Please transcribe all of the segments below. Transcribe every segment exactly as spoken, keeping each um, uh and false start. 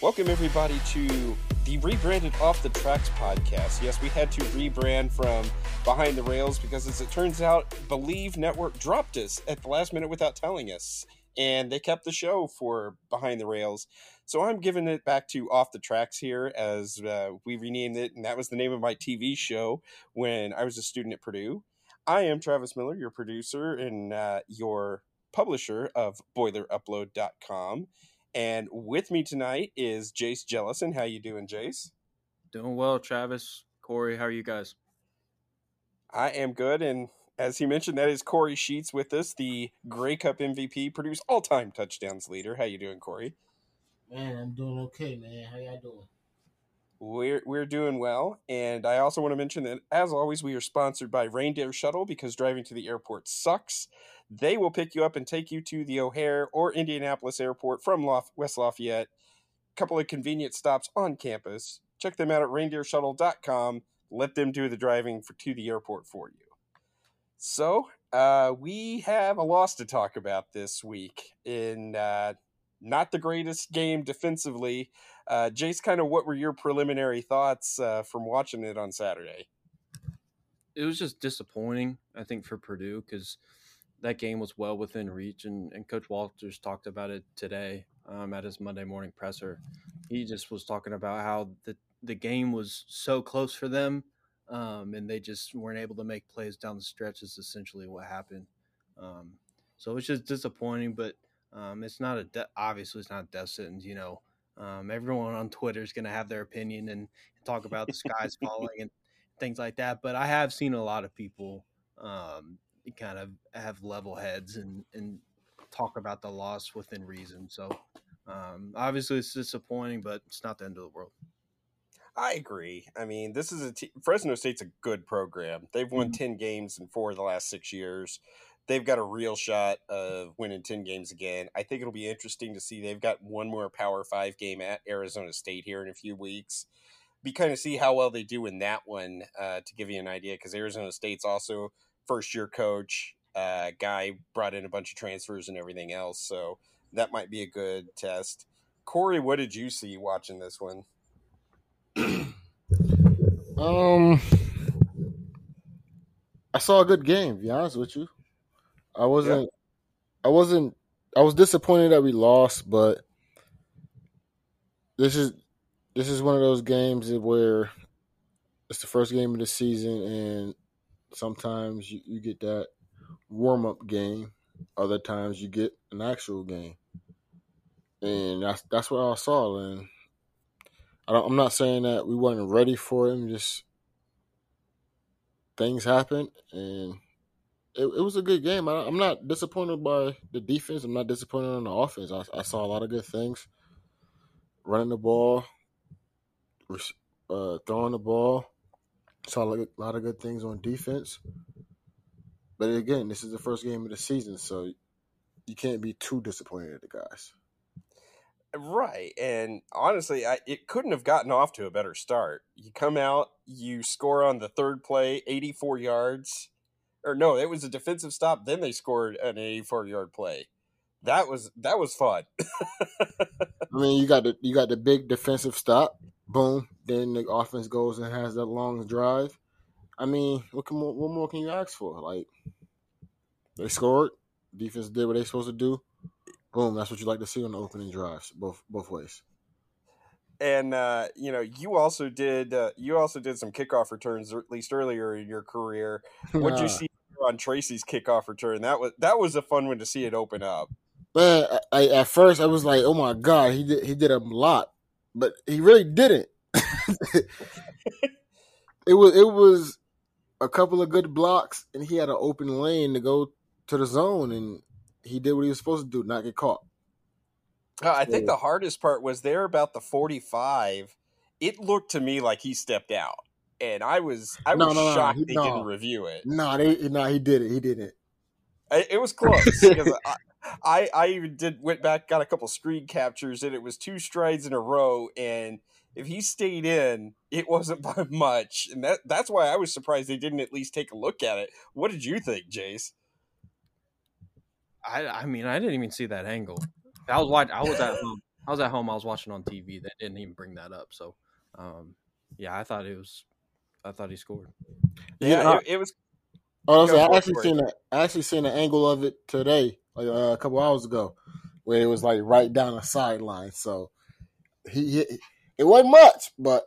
Welcome, everybody, to the rebranded Off the Tracks Podcast. Yes, we had to rebrand from Behind the Rails because, as it turns out, Believe Network dropped us at the last minute without telling us, and they kept the show for Behind the Rails. So I'm giving it back to Off the Tracks here, as uh, we renamed it, and that was the name of my T V show when I was a student at Purdue. I am Travis Miller, your producer and uh, your publisher of Boiler Upload dot com. And with me tonight is Jace Jellison. How you doing, Jace? Doing well, Travis. Kory, how are you guys? I am good. And as he mentioned, that is Kory Sheets with us, the Grey Cup M V P, Purdue's all-time touchdowns leader. How you doing, Kory? Man, I'm doing okay, man. How y'all doing? We're we're doing well. And I also want to mention that, as always, we are sponsored by Reindeer Shuttle, because driving to the airport sucks. They will pick you up and take you to the O'Hare or Indianapolis airport from Lof- West Lafayette. A couple of convenient stops on campus. Check them out at reindeer shuttle dot com. Let them do the driving for, to the airport for you. So uh, we have a loss to talk about this week in uh, not the greatest game defensively. Uh, Jace, kind of what were your preliminary thoughts uh, from watching it on Saturday? It was just disappointing, I think, for Purdue, because that game was well within reach, and, and Coach Walters talked about it today um, at his Monday morning presser. He just was talking about how the, the game was so close for them, um, and they just weren't able to make plays down the stretch is essentially what happened. Um, so it was just disappointing, but um, it's not a de- obviously it's not a death sentence. You know, um, everyone on Twitter is going to have their opinion and talk about the skies falling and things like that. But I have seen a lot of people um, – kind of have level heads and, and talk about the loss within reason. So um, obviously it's disappointing, but it's not the end of the world. I agree. I mean, this is a t- Fresno State's a good program. They've won mm-hmm. ten games in four of the last six years. They've got a real shot of winning ten games again. I think it'll be interesting to see. They've got one more Power Five game at Arizona State here in a few weeks. Be kind of see how well they do in that one uh, to give you an idea, because Arizona State's also first-year coach, uh, guy brought in a bunch of transfers and everything else, so that might be a good test. Kory, what did you see watching this one? Um, I saw a good game, to be honest with you. I wasn't, yep. I wasn't, I was disappointed that we lost, but this is this is one of those games where it's the first game of the season, and sometimes you, you get that warm-up game. Other times you get an actual game. And that's that's what I saw. And I don't, I'm not saying that we weren't ready for him. Just things happened, and it, it was a good game. I, I'm not disappointed by the defense. I'm not disappointed on the offense. I, I saw a lot of good things. Running the ball, uh, throwing the ball. Saw a lot of good things on defense. But again, this is the first game of the season, so you can't be too disappointed at the guys. Right, and honestly, I, it couldn't have gotten off to a better start. You come out, you score on the third play, eighty-four yards. Or no, it was a defensive stop, then they scored an eighty-four-yard play. That was that was fun. I mean, you got the you got the big defensive stop. Boom. Then the offense goes and has that long drive. I mean, what, can, what more can you ask for? Like, they scored. Defense did what they supposed to do. Boom. That's what you like to see on the opening drives, both both ways. And, uh, you know, you also did uh, you also did some kickoff returns, at least earlier in your career. What did you see on Tracy's kickoff return? That was, that was a fun one to see it open up. Man, I, I, at first I was like, oh, my God, he did, he did a lot. But he really didn't. It was it was a couple of good blocks, and he had an open lane to go to the zone, and he did what he was supposed to do, not get caught. Uh, I so, think the hardest part was there about the forty-five. It looked to me like he stepped out, and I was I no, was no, shocked no, he, they no. didn't review it. No, they, no, he did it. He did it. I, it was close. I, I I even did went back, got a couple screen captures, and it was two strides in a row. And if he stayed in, it wasn't by much. And that that's why I was surprised they didn't at least take a look at it. What did you think, Jace? I I mean, I didn't even see that angle. I was watching, I was at home. I was at home. I was watching on T V. They didn't even bring that up. So, um, yeah, I thought it was. I thought he scored. Yeah, yeah. It, it was. Honestly, I actually seen a, I actually seen an angle of it today, like uh, a couple hours ago, where it was like right down the sideline. So he, he it wasn't much, but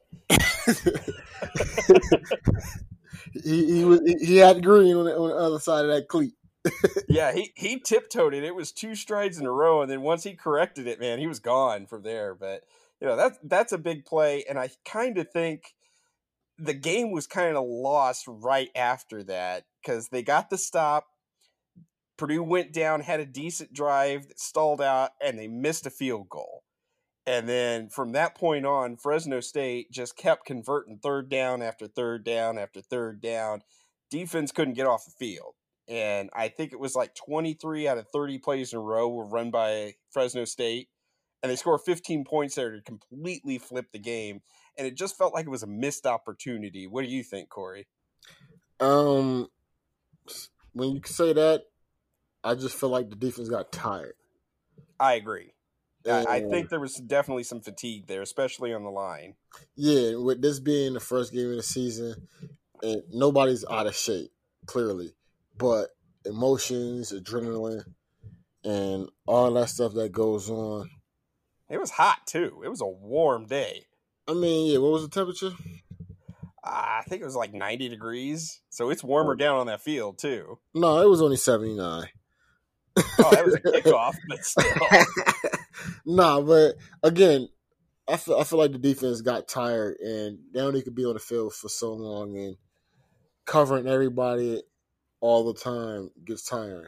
he he, was, he had green on the, on the other side of that cleat. Yeah, he, he tiptoed it. It was two strides in a row, and then once he corrected it, man, he was gone from there. But you know, that's that's a big play, and I kind of think the game was kind of lost right after that because they got the stop. Purdue went down, had a decent drive that stalled out, and they missed a field goal. And then from that point on, Fresno State just kept converting third down after third down after third down. Defense couldn't get off the field. And I think it was like twenty-three out of thirty plays in a row were run by Fresno State. And they scored fifteen points there to completely flip the game. And it just felt like it was a missed opportunity. What do you think, Corey? Um, when you say that, I just feel like the defense got tired. I agree. And I think there was definitely some fatigue there, especially on the line. Yeah, with this being the first game of the season, and nobody's out of shape, clearly. But emotions, adrenaline, and all that stuff that goes on. It was hot, too. It was a warm day. I mean, yeah, what was the temperature? Uh, I think it was like ninety degrees. So it's warmer down on that field, too. No, it was only seventy-nine. Oh, that was a kickoff, but still. Nah, but again, I feel, I feel like the defense got tired, and they only could be on the field for so long, and covering everybody all the time gets tiring.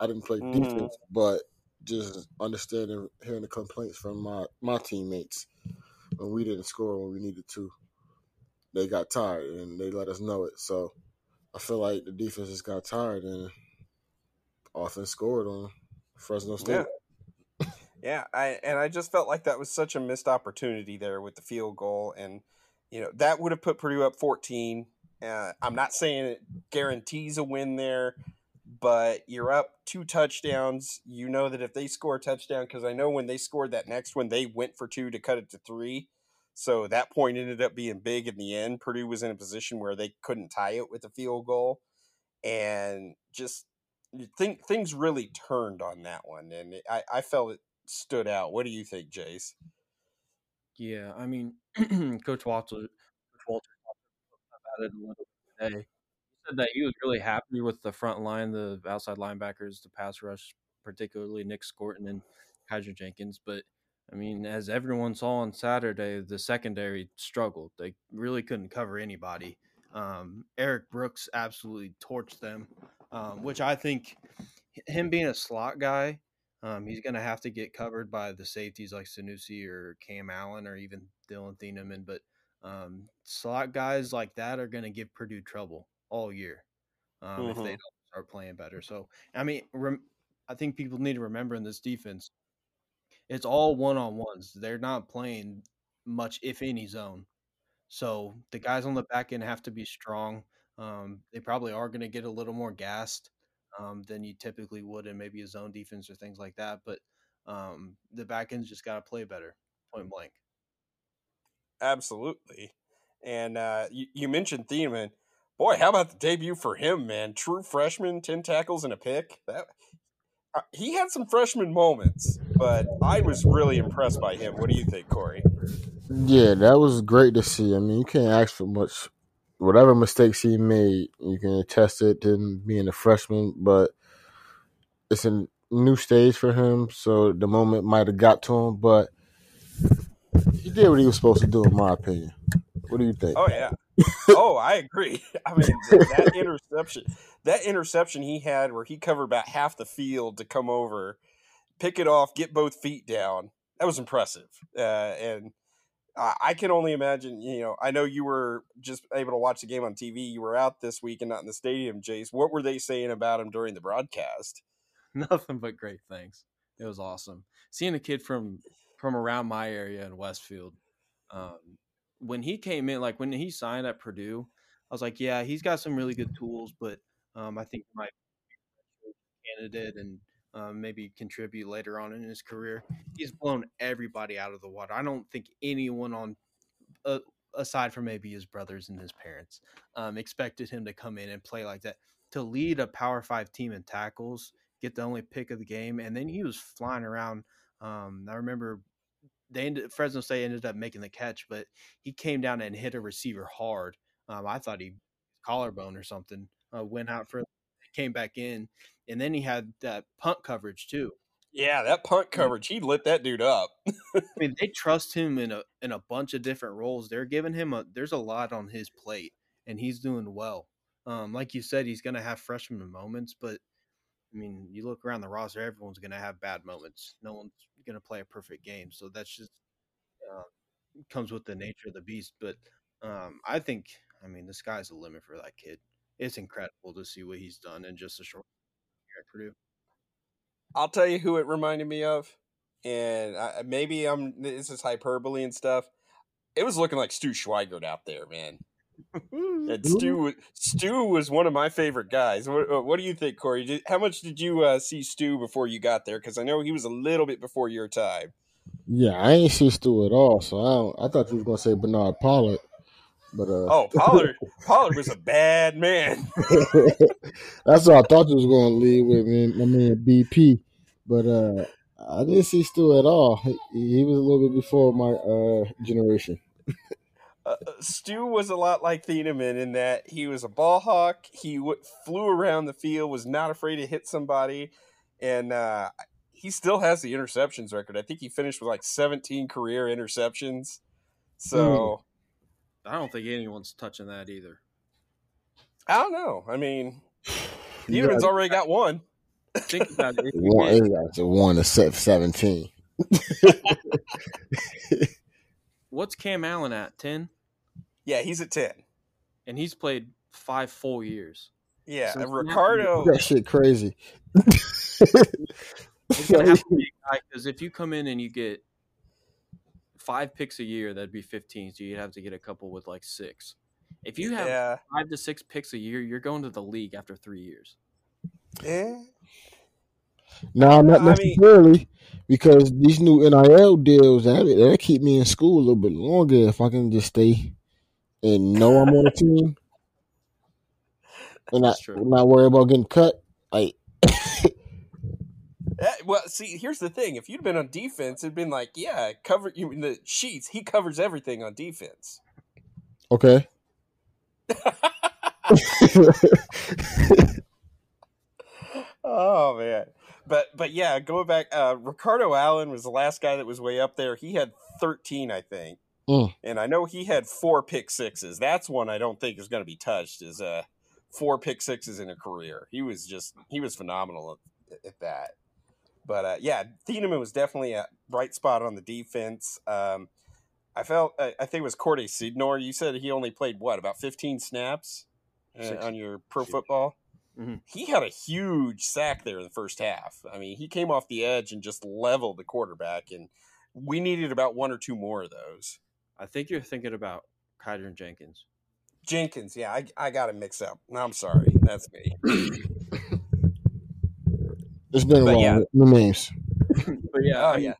I didn't play mm. defense, but just understanding, hearing the complaints from my, my teammates when we didn't score when we needed to, they got tired, and they let us know it. So I feel like the defense just got tired, and offense scored on Fresno State. Yeah. Yeah, I and I just felt like that was such a missed opportunity there with the field goal. And, you know, that would have put Purdue up fourteen. Uh, I'm not saying it guarantees a win there, but you're up two touchdowns. You know that if they score a touchdown, because I know when they scored that next one, they went for two to cut it to three. So that point ended up being big in the end. Purdue was in a position where they couldn't tie it with a field goal. And just think, things really turned on that one. And I, I felt it stood out. What do you think, Jace? Yeah, I mean, Coach Walters talked about it a little bit today. He said that he was really happy with the front line, the outside linebackers, the pass rush, particularly Nick Scourton and Kaiser Jenkins. But, I mean, as everyone saw on Saturday, the secondary struggled. They really couldn't cover anybody. Um, Eric Brooks absolutely torched them, um, which I think him being a slot guy, Um, he's going to have to get covered by the safeties like Sanusi or Cam Allen or even Dillon Thieneman. But um, slot guys like that are going to give Purdue trouble all year um, mm-hmm. if they don't start playing better. So, I mean, rem- I think people need to remember in this defense, it's all one-on-ones. They're not playing much, if any, zone. So the guys on the back end have to be strong. Um, they probably are going to get a little more gassed Um, than you typically would in maybe a zone defense or things like that. But um, the back end's just got to play better, point blank. Absolutely. And uh, you, you mentioned Thieneman. Boy, how about the debut for him, man? True freshman, ten tackles and a pick. That uh, he had some freshman moments, but I was really impressed by him. What do you think, Corey? Yeah, that was great to see. I mean, you can't ask for much. Whatever mistakes he made, you can attest it to being a freshman, but it's a new stage for him, so the moment might have got to him, but he did what he was supposed to do, in my opinion. What do you think? Oh, yeah. Oh, I agree. I mean, that interception, that interception he had where he covered about half the field to come over, pick it off, get both feet down, that was impressive. Uh, and I can only imagine, you know, I know you were just able to watch the game on T V. You were out this week and not in the stadium, Jace. What were they saying about him during the broadcast? Nothing but great things. It was awesome. Seeing a kid from, from around my area in Westfield, um, when he came in, like when he signed at Purdue, I was like, yeah, he's got some really good tools, but um, I think he might be a candidate. And um, maybe contribute later on in his career. He's blown everybody out of the water. I don't think anyone on uh, aside from maybe his brothers and his parents um, expected him to come in and play like that, to lead a Power Five team in tackles, get the only pick of the game. And then he was flying around. Um, I remember they ended, Fresno State ended up making the catch, but he came down and hit a receiver hard. Um, I thought he collarbone or something, uh, went out for, came back in. And then he had that punt coverage too. Yeah. That punt coverage, he lit that dude up. I mean, they trust him in a, in a bunch of different roles. They're giving him a, there's a lot on his plate and he's doing well. Um, like you said, he's going to have freshman moments, but I mean, you look around the roster, everyone's going to have bad moments. No one's going to play a perfect game. So that's just uh, comes with the nature of the beast. But um, I think, I mean, the sky's the limit for that kid. It's incredible to see what he's done in just a short year at Purdue. I'll tell you who it reminded me of, and I, maybe I'm this is hyperbole and stuff. It was looking like Stu Schweigert out there, man. And Stu, Stu was one of my favorite guys. What, what do you think, Kory? Did, how much did you uh, see Stu before you got there? Because I know he was a little bit before your time. Yeah, I ain't see Stu at all. So I, don't, I thought you were going to say Bernard Pollard, but uh... oh, Pollard, Pollard was a bad man. That's what I thought you was going to lead with, man. My man B P, but uh, I didn't see Stu at all. He, he was a little bit before my uh, generation. Uh, Stu was a lot like Thieneman in that he was a ball hawk. He w- flew around the field, was not afraid to hit somebody, and uh, he still has the interceptions record. I think he finished with like seventeen career interceptions. So I don't think anyone's touching that either. I don't know. I mean, Thieneman's already got one. Think about it. It's a one to seventeen. What's Cam Allen at, ten? Yeah, he's at ten. And he's played five full years. Yeah, so Ricardo. That shit crazy. It's going to have to be a guy, because if you come in and you get five picks a year, that'd be fifteen, so you'd have to get a couple with like six. If you have yeah. five to six picks a year, you're going to the league after three years. Yeah. No, not necessarily, I mean, because these new N I L deals, they'll keep me in school a little bit longer if I can just stay and know I'm on a team and not, not worry about getting cut. Like, that, well, see, here's the thing. If you'd been on defense, it'd been like, yeah, cover you in the sheets. He covers everything on defense. Okay. Oh, man. But but yeah, going back, uh, Ricardo Allen was the last guy that was way up there. He had thirteen, I think, mm. and I know he had four pick sixes. That's one I don't think is going to be touched. Is uh, four pick sixes in a career. He was just he was phenomenal at, at that. But uh, yeah, Thieneman was definitely a bright spot on the defense. Um, I felt I, I think it was Cordy Sidnor. You said he only played what, about fifteen snaps uh, on your pro football. Mm-hmm. He had a huge sack there in the first half. I mean, he came off the edge and just leveled the quarterback, and we needed about one or two more of those. I think you're thinking about Kydrin Jenkins. Jenkins, yeah, I, I got to mix up. No, I'm sorry. That's me. There's been a lot of names. But, yeah, oh, I mean, yeah,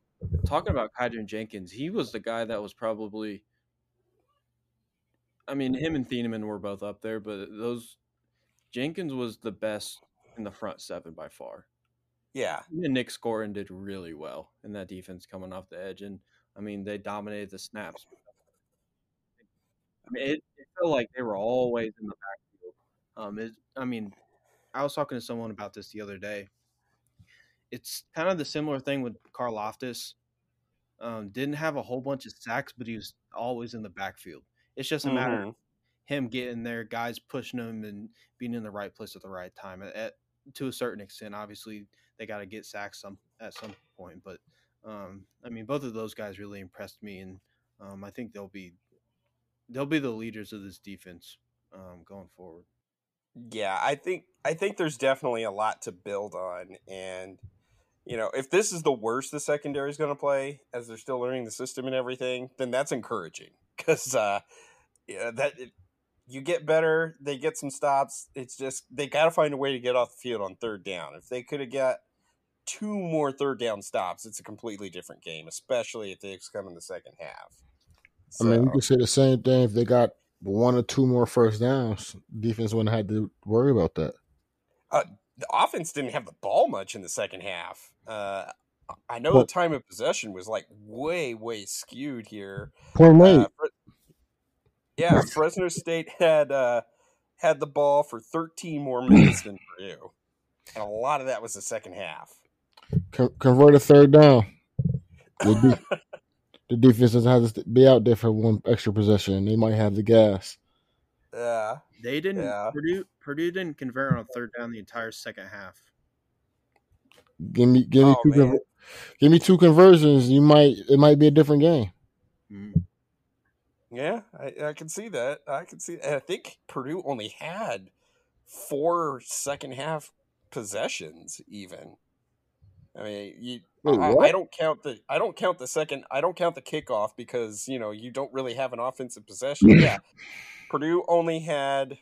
talking about Kydrin Jenkins, he was the guy that was probably – I mean, him and Thieneman were both up there, but those – Jenkins was the best in the front seven by far. Yeah. And Nick Scourton did really well in that defense coming off the edge. And, I mean, they dominated the snaps. I mean, it, it felt like they were always in the backfield. Um, it, I mean, I was talking to someone about this the other day. It's kind of the similar thing with Carl Loftus. Um, didn't have a whole bunch of sacks, but he was always in the backfield. It's just a mm-hmm. matter of him getting there, guys pushing him and being in the right place at the right time. At, at, to a certain extent, obviously, they got to get sacked some, at some point. But, um, I mean, both of those guys really impressed me, and um, I think they'll be they'll be the leaders of this defense um, going forward. Yeah, I think I think there's definitely a lot to build on. And, you know, if this is the worst the secondary is going to play, as they're still learning the system and everything, then that's encouraging because uh, yeah, that – you get better, they get some stops. It's just they got to find a way to get off the field on third down. If they could have got two more third down stops, it's a completely different game, especially if they come in the second half. So, I mean, we could say the same thing if they got one or two more first downs. Defense wouldn't have to worry about that. Uh, the offense didn't have the ball much in the second half. Uh, I know but, the time of possession was like way, way skewed here. Point late. Uh, yeah, Fresno State had uh, had the ball for thirteen more minutes than Purdue, and a lot of that was the second half. Con- convert a third down. The, de- the defense doesn't have to be out there for one extra possession. They might have the gas. Yeah, they didn't. Yeah. Purdue Purdue didn't convert on a third down the entire second half. Give me, give me, oh, two conver- give me two conversions. You might, it might be a different game. Mm-hmm. Yeah, I, I can see that. I can see. And I think Purdue only had four second half possessions. Even, I mean, you. Wait, I, I don't count the. I don't count the second. I don't count the kickoff because you know you don't really have an offensive possession. Yeah, Purdue only had.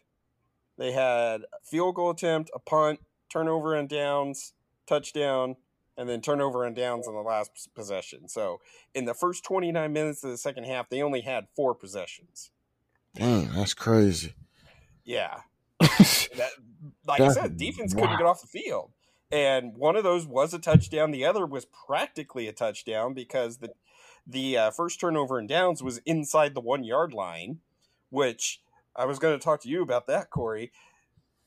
They had a field goal attempt, a punt, turnover and downs, touchdown, and then turnover and downs on the last possession. So in the first twenty-nine minutes of the second half, they only had four possessions. Dang, that's crazy. Yeah. that, like that's, I said, defense wow. couldn't get off the field. And one of those was a touchdown. The other was practically a touchdown because the, the uh, first turnover and downs was inside the one-yard line, which I was going to talk to you about that, Kory.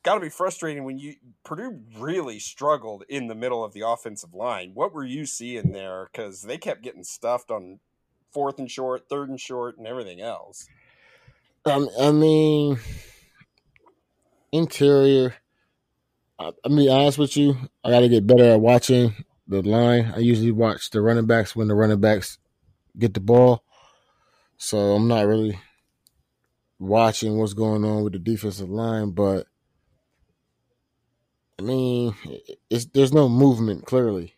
Got to be frustrating when you Purdue really struggled in the middle of the offensive line. What were you seeing there? Because they kept getting stuffed on fourth and short, third and short, and everything else. Um, I mean, interior. I, I mean, honest with you, I got to get better at watching the line. I usually watch the running backs when the running backs get the ball, so I'm not really watching what's going on with the defensive line, but. I mean, it's, there's no movement, clearly.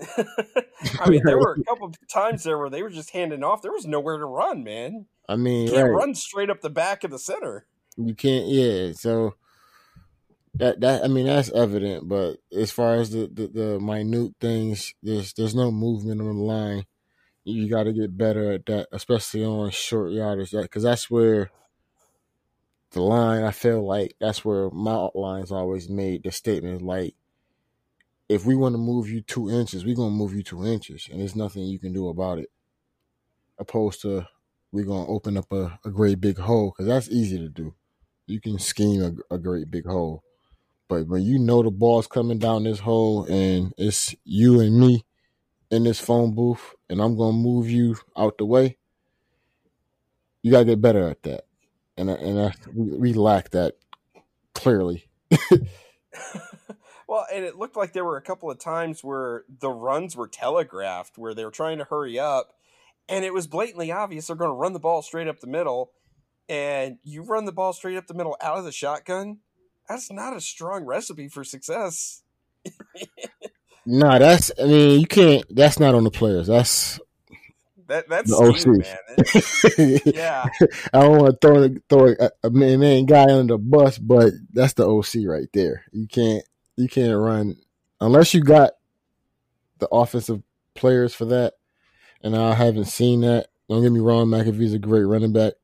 I mean, there were a couple of times there where they were just handing off. There was nowhere to run, man. I mean, you can't right. run straight up the back of the center. You can't, yeah. So, that, that I mean, that's evident. But as far as the, the, the minute things, there's, there's no movement on the line. You got to get better at that, especially on short yardage, because that's where – the line, I feel like that's where my outlines always made the statement, like, if we want to move you two inches, we're going to move you two inches, and there's nothing you can do about it, opposed to we're going to open up a, a great big hole, because that's easy to do. You can scheme a, a great big hole. But when you know the ball's coming down this hole, and it's you and me in this phone booth, and I'm going to move you out the way, you got to get better at that. And, and I, we, we lack that, clearly. Well, and it looked like there were a couple of times where the runs were telegraphed, where they were trying to hurry up, and it was blatantly obvious they're going to run the ball straight up the middle, and you run the ball straight up the middle out of the shotgun, that's not a strong recipe for success. no, nah, that's, I mean, you can't, that's not on the players, that's... That, that's Steve, man. It, yeah. I don't want to throw, throw a, a man, man guy under the bus, but that's the O C right there. You can't you can't run unless you got the offensive players for that. And I haven't seen that. Don't get me wrong, McAfee's a great running back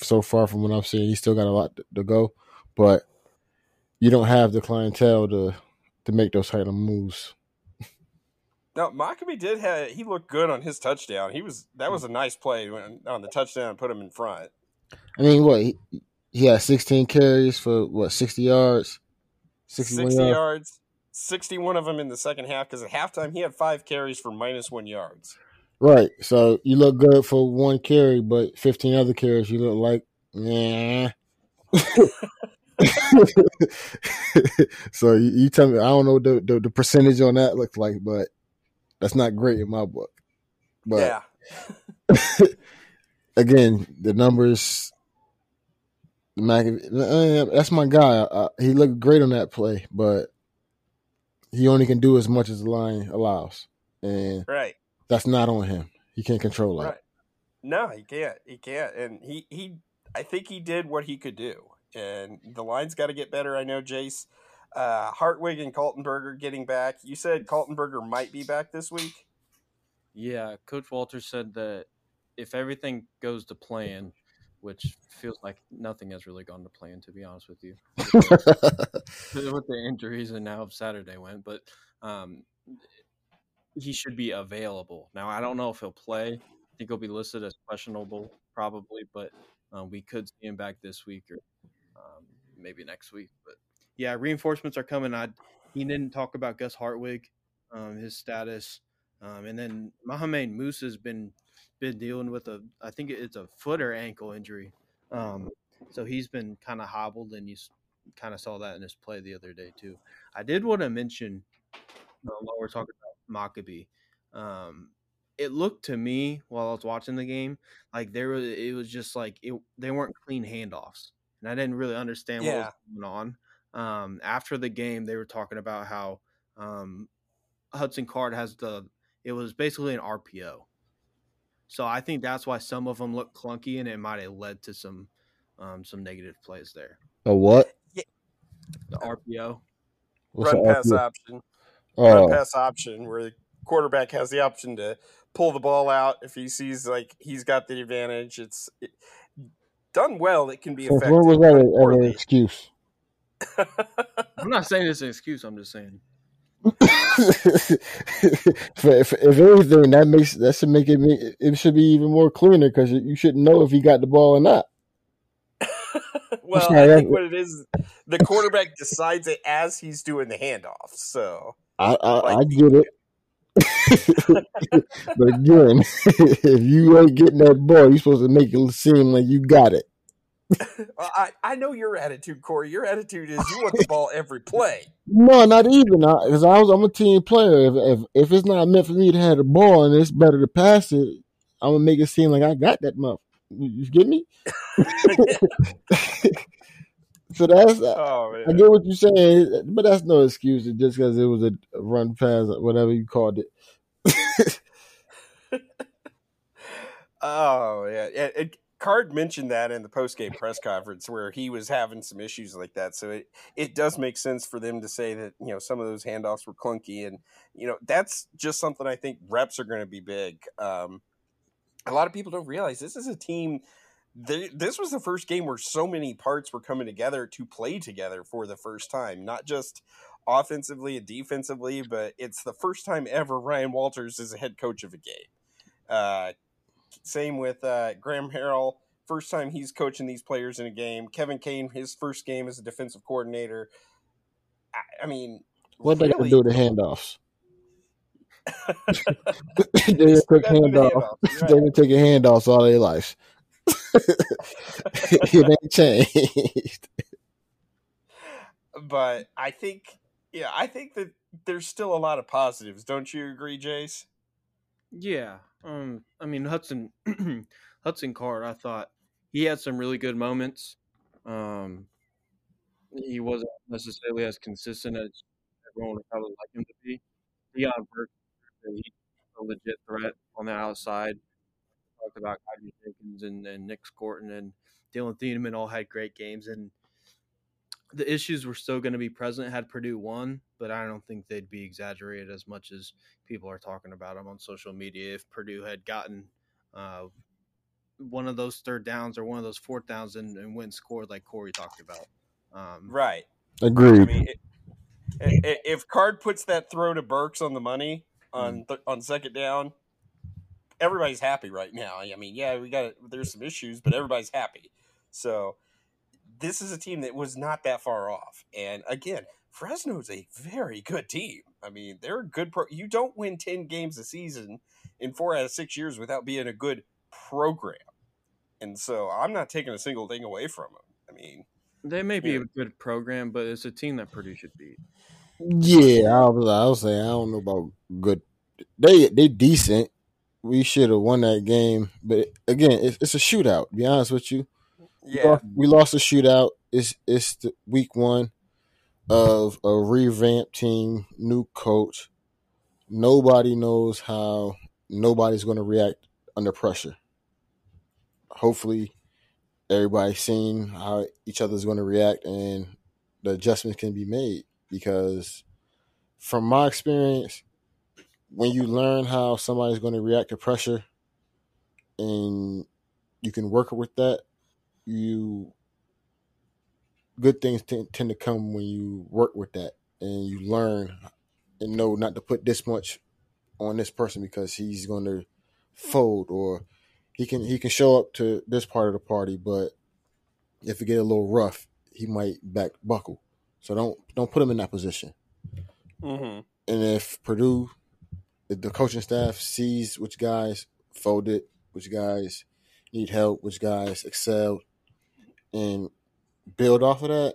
so far from what I've seen. He's still got a lot to, to go, but you don't have the clientele to to make those kind of moves. Now, Mockabee did have – he looked good on his touchdown. He was That was a nice play when, on the touchdown and put him in front. I mean, what, he, he had sixteen carries for, what, sixty yards? sixty yards. sixty-one of them in the second half because at halftime he had five carries for minus one yards. Right. So, you look good for one carry, but fifteen other carries you look like, nah. So, you, you tell me – I don't know what the, the, the percentage on that looked like, but – that's not great in my book. But yeah. Again, the numbers, McAfee, that's my guy. I, he looked great on that play, but he only can do as much as the line allows. And right. That's not on him. He can't control that. Right. No, he can't. He can't. And he, he, I think he did what he could do. And the line's got to get better. I know Jace Uh, Hartwig and Kaltenberger getting back. You said Kaltenberger might be back this week? Yeah, Coach Walters said that if everything goes to plan, which feels like nothing has really gone to plan, to be honest with you, with the injuries and now Saturday went, but um, he should be available. Now, I don't know if he'll play. I think he'll be listed as questionable probably, but uh, we could see him back this week or um, maybe next week. But yeah, reinforcements are coming. I He didn't talk about Gus Hartwig, um, his status. Um, and then Mohamed Moose has been been dealing with a, I think it's a foot or ankle injury. Um, so he's been kind of hobbled, and you kind of saw that in his play the other day too. I did want to mention uh, while we're talking about Mockabee, um, it looked to me while I was watching the game like there was it was just like it, they weren't clean handoffs, and I didn't really understand yeah. what was going on. Um, after the game, they were talking about how um, Hudson Card has the it was basically an R P O. So I think that's why some of them look clunky, and it might have led to some um, some negative plays there. A what? Yeah. The R P O. What's Run pass R P O? Option. Oh. Run pass option, where the quarterback has the option to pull the ball out if he sees like he's got the advantage. It's it, done well. It can be so effective. What was that an excuse? I'm not saying it's an excuse. I'm just saying. if, if, if anything, that makes that should make it make, it should be even more cleaner because you shouldn't know if he got the ball or not. Well, I think what it is, the quarterback decides it as he's doing the handoff. So I, I, like, I get it, but again, if you ain't getting that ball, you're supposed to make it seem like you got it. Well, I, I know your attitude, Kory. Your attitude is you want the ball every play. No, not even. Because I, I was I'm a team player. If, if if it's not meant for me to have the ball and it's better to pass it, I'm gonna make it seem like I got that muff. You, you get me? So that's oh, I, I get what you're saying, but that's no excuse. Just because it was a run pass, whatever you called it. oh yeah, yeah. It, Card mentioned that in the post-game press conference where he was having some issues like that. So it, it does make sense for them to say that, you know, some of those handoffs were clunky. And, you know, that's just something I think reps are going to be big. Um, a lot of people don't realize this is a team. They, this was the first game where so many parts were coming together to play together for the first time, not just offensively and defensively, but it's the first time ever Ryan Walters is a head coach of a game. Uh, Same with uh, Graham Harrell, first time he's coaching these players in a game. Kevin Kane, his first game as a defensive coordinator. I, I mean, what really, they got to do to handoffs? They didn't take handoffs. Right. They didn't take handoffs all their life. It ain't changed. But I think, yeah, I think that there's still a lot of positives. Don't you agree, Jace? Yeah. Um, I mean, Hudson Hudson Card, I thought he had some really good moments. Um, he wasn't necessarily as consistent as everyone would probably like him to be. Deion Burke, he's a legit threat on the outside. We talked about Kydrin Jenkins and, and Nick Scourton and Dillon Thieneman all had great games. And the issues were still going to be present had Purdue won, but I don't think they'd be exaggerated as much as people are talking about them on social media. If Purdue had gotten uh, one of those third downs or one of those fourth downs and, and went and scored like Kory talked about. Um, right. Agreed. I mean, it, it, if Card puts that throw to Burks on the money on th- on second down, everybody's happy right now. I mean, yeah, we got there's some issues, but everybody's happy. So – this is a team that was not that far off. And again, Fresno's a very good team. I mean, they're a good pro. You don't win ten games a season in four out of six years without being a good program. And so I'm not taking a single thing away from them. I mean, they may be yeah. a good program, but it's a team that Purdue should beat. Yeah, I was, I was saying, I don't know about good. They, they decent. We should have won that game. But again, it's, it's a shootout, to be honest with you. Yeah, we lost, we lost a shootout. It's it's the week one of a revamped team, new coach. Nobody knows how nobody's going to react under pressure. Hopefully, everybody's seen how each other's going to react, and the adjustments can be made. because from my experience, when you learn how somebody's going to react to pressure and you can work with that, you good things t- tend to come when you work with that and you learn and know not to put this much on this person because he's going to fold or he can he can show up to this part of the party, but if it get a little rough, he might back buckle. So don't don't put him in that position. Mm-hmm. And if Purdue, if the coaching staff sees which guys folded, which guys need help, which guys excelled, and build off of that,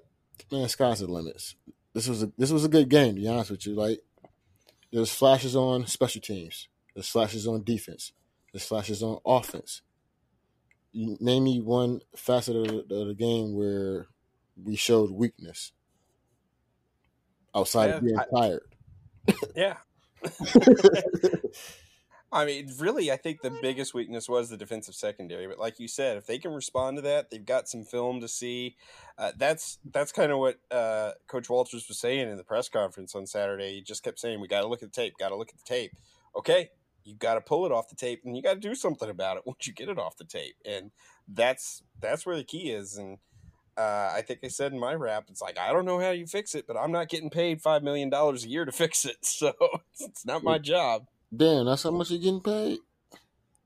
man, sky's the limits. This was a this was a good game, to be honest with you. Like, there's flashes on special teams, there's flashes on defense, there's flashes on offense. You name me one facet of the, of the game where we showed weakness outside yeah, of being I, tired. Yeah. I mean, really, I think the biggest weakness was the defensive secondary. But like you said, if they can respond to that, they've got some film to see. Uh, that's that's kind of what uh, Coach Walters was saying in the press conference on Saturday. He just kept saying, we got to look at the tape, got to look at the tape. Okay, you got to pull it off the tape, and you got to do something about it once you get it off the tape. And that's that's where the key is. And uh, I think I said in my wrap, it's like, I don't know how you fix it, but I'm not getting paid five million dollars a year to fix it. So it's not my job. Damn, that's how much you're getting paid?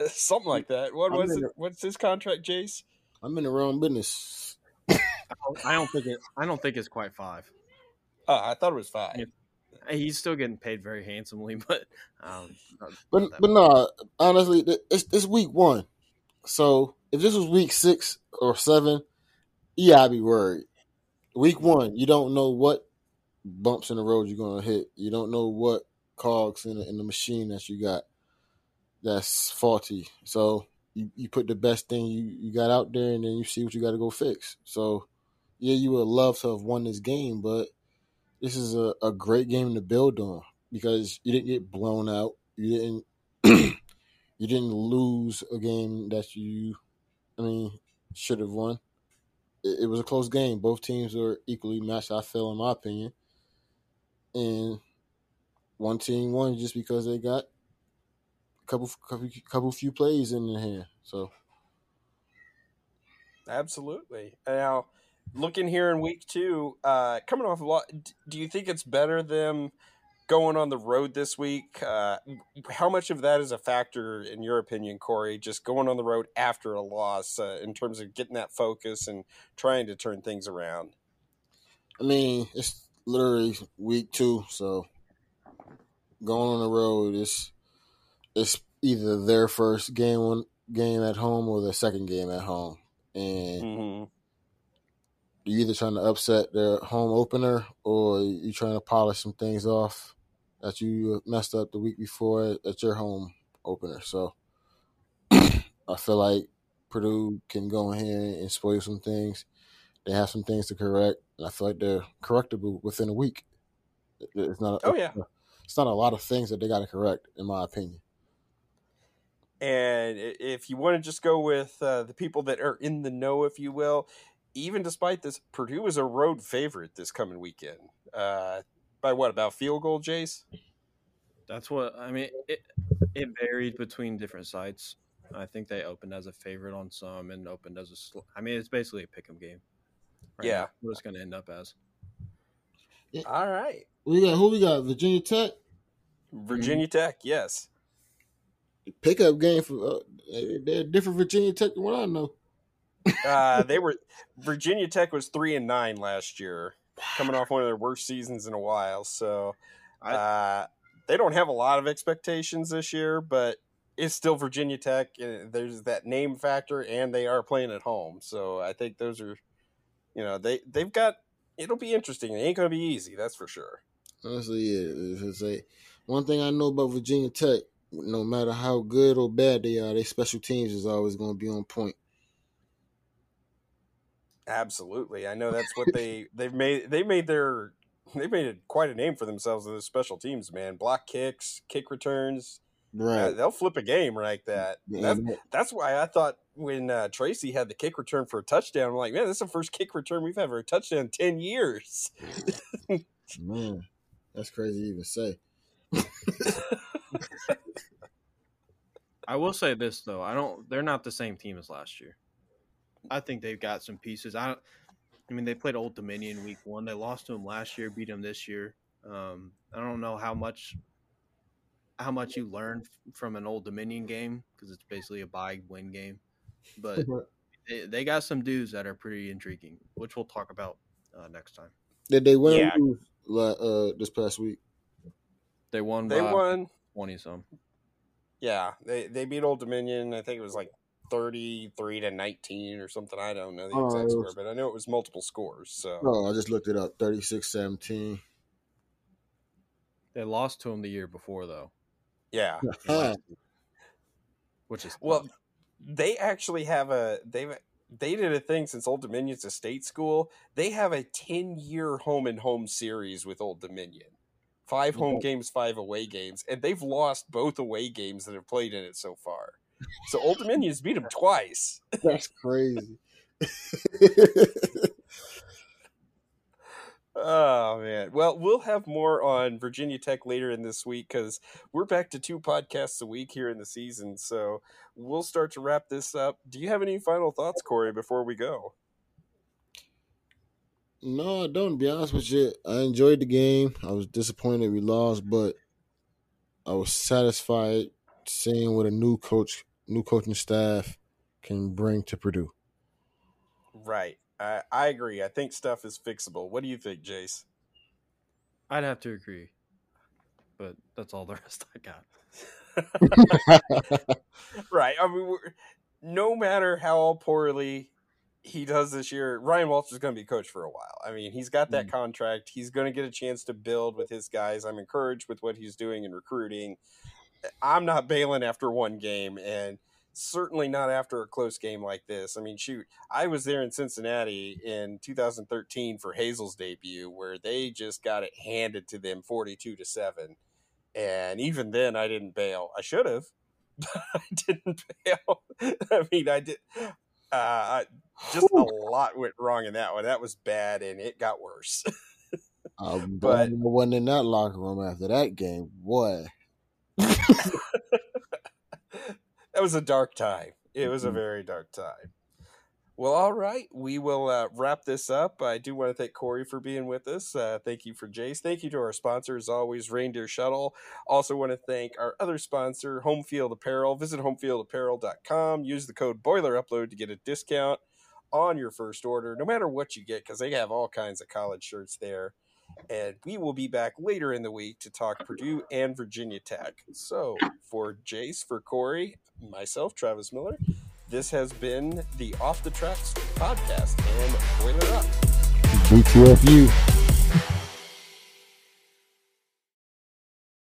Something like that. What was it? What's his contract, Jace? I'm in the wrong business. I don't think it. I don't think it's quite five. Uh, I thought it was five. Yeah. He's still getting paid very handsomely, but um, but but no, nah, honestly, it's it's week one. So if this was week six or seven, yeah, I'd be worried. Week one, you don't know what bumps in the road you're gonna hit. You don't know what cogs in the, in the machine that you got that's faulty. So you, you put the best thing you, you got out there, and then you see what you got to go fix. So yeah, you would love to have won this game, but this is a, a great game to build on because you didn't get blown out. You didn't you didn't lose a game that you I mean should have won. It, it was a close game. Both teams were equally matched, I feel, in my opinion. And one team won just because they got a couple, couple, couple few plays in their hand. So, absolutely. Now, looking here in week two, uh, coming off a lot, do you think it's better them going on the road this week? Uh, how much of that is a factor, in your opinion, Kory, just going on the road after a loss uh, in terms of getting that focus and trying to turn things around? I mean, it's literally week two, so going on the road, it's it's either their first game one, game at home or their second game at home, and mm-hmm. you're either trying to upset their home opener or you're trying to polish some things off that you messed up the week before at your home opener. So I feel like Purdue can go in here and spoil some things. They have some things to correct, and I feel like they're correctable within a week. It's not. A, oh yeah. It's not a lot of things that they got to correct, in my opinion. And if you want to just go with uh, the people that are in the know, if you will, even despite this, Purdue is a road favorite this coming weekend. Uh, by what, about field goal, Jace? That's what – I mean, it, it varied between different sites. I think they opened as a favorite on some and opened as a sl- – I mean, it's basically a pick'em game. Right yeah. Now. What it's going to end up as. Yeah. All right. We got, who we got? Virginia Tech? Virginia Tech, yes. Pickup game for uh, they're different Virginia Tech than what I know. uh, they were Virginia Tech was three and nine last year, coming off one of their worst seasons in a while. So uh, they don't have a lot of expectations this year, but it's still Virginia Tech. There's that name factor, and they are playing at home. So I think those are, you know, they they've got. It'll be interesting. It ain't gonna be easy, that's for sure. Honestly, yeah. It's like, one thing I know about Virginia Tech, no matter how good or bad they are, their special teams is always going to be on point. Absolutely, I know that's what they they've made. They made their they made quite a name for themselves with their special teams, man. Block kicks, kick returns, Right. They'll flip a game like that. That's, that's why I thought when uh, Tracy had the kick return for a touchdown, I'm like, man, this is the first kick return we've had for a touchdown in ten years. Man, that's crazy to even say. I will say this, though. I don't. They're not the same team as last year. I think they've got some pieces. I don't, I mean, they played Old Dominion week one. They lost to them last year, beat them this year. Um, I don't know how much – how much you learn from an Old Dominion game, because it's basically a bye-win game. But they, they got some dudes that are pretty intriguing, which we'll talk about uh, next time. Did they win yeah. uh, this past week? They won they by won. twenty-some. Yeah, they, they beat Old Dominion. I think it was like thirty-three to nineteen or something. I don't know the exact uh, score, was, but I know it was multiple scores. So. Oh, I just looked it up, thirty-six seventeen. They lost to them the year before, though. Yeah, which is well, tough. They actually have a they they did a thing since Old Dominion's a state school. They have a ten year home and home series with Old Dominion, five home mm-hmm. games, five away games, and they've lost both away games that have played in it so far. So Old Dominion's beat them twice. That's crazy. Oh, man. Well, we'll have more on Virginia Tech later in this week because we're back to two podcasts a week here in the season. So we'll start to wrap this up. Do you have any final thoughts, Kory, before we go? No, I don't. To be honest with you, I enjoyed the game. I was disappointed we lost, but I was satisfied seeing what a new coach, new coaching staff can bring to Purdue. Right. I, I agree. I think stuff is fixable. What do you think, Jace? I'd have to agree, but that's all the rest I got. Right. I mean, we're, no matter how poorly he does this year, Ryan Walters is going to be coach for a while. I mean, he's got that mm. contract. He's going to get a chance to build with his guys. I'm encouraged with what he's doing in recruiting. I'm not bailing after one game, and certainly not after a close game like this. I mean, shoot, I was there in Cincinnati in two thousand thirteen for Hazel's debut where they just got it handed to them forty-two to seven. And even then I didn't bail. I should have, but I didn't bail. I mean, I did. Uh, just Ooh. a lot went wrong in that one. That was bad, and it got worse. um, but I wasn't in that locker room after that game. Boy. That was a dark time. It was a very dark time. Well, all right. We will uh, wrap this up. I do want to thank Kory for being with us. Uh, thank you for Jace. Thank you to our sponsor, as always, Reindeer Shuttle. Also want to thank our other sponsor, Home Field Apparel. Visit home field apparel dot com. Use the code BoilerUpload to get a discount on your first order, no matter what you get, because they have all kinds of college shirts there. And we will be back later in the week to talk Purdue and Virginia Tech. So for Jace, for Kory, myself, Travis Miller, this has been the Off the Tracks Podcast, and Boiler Up. B T F U.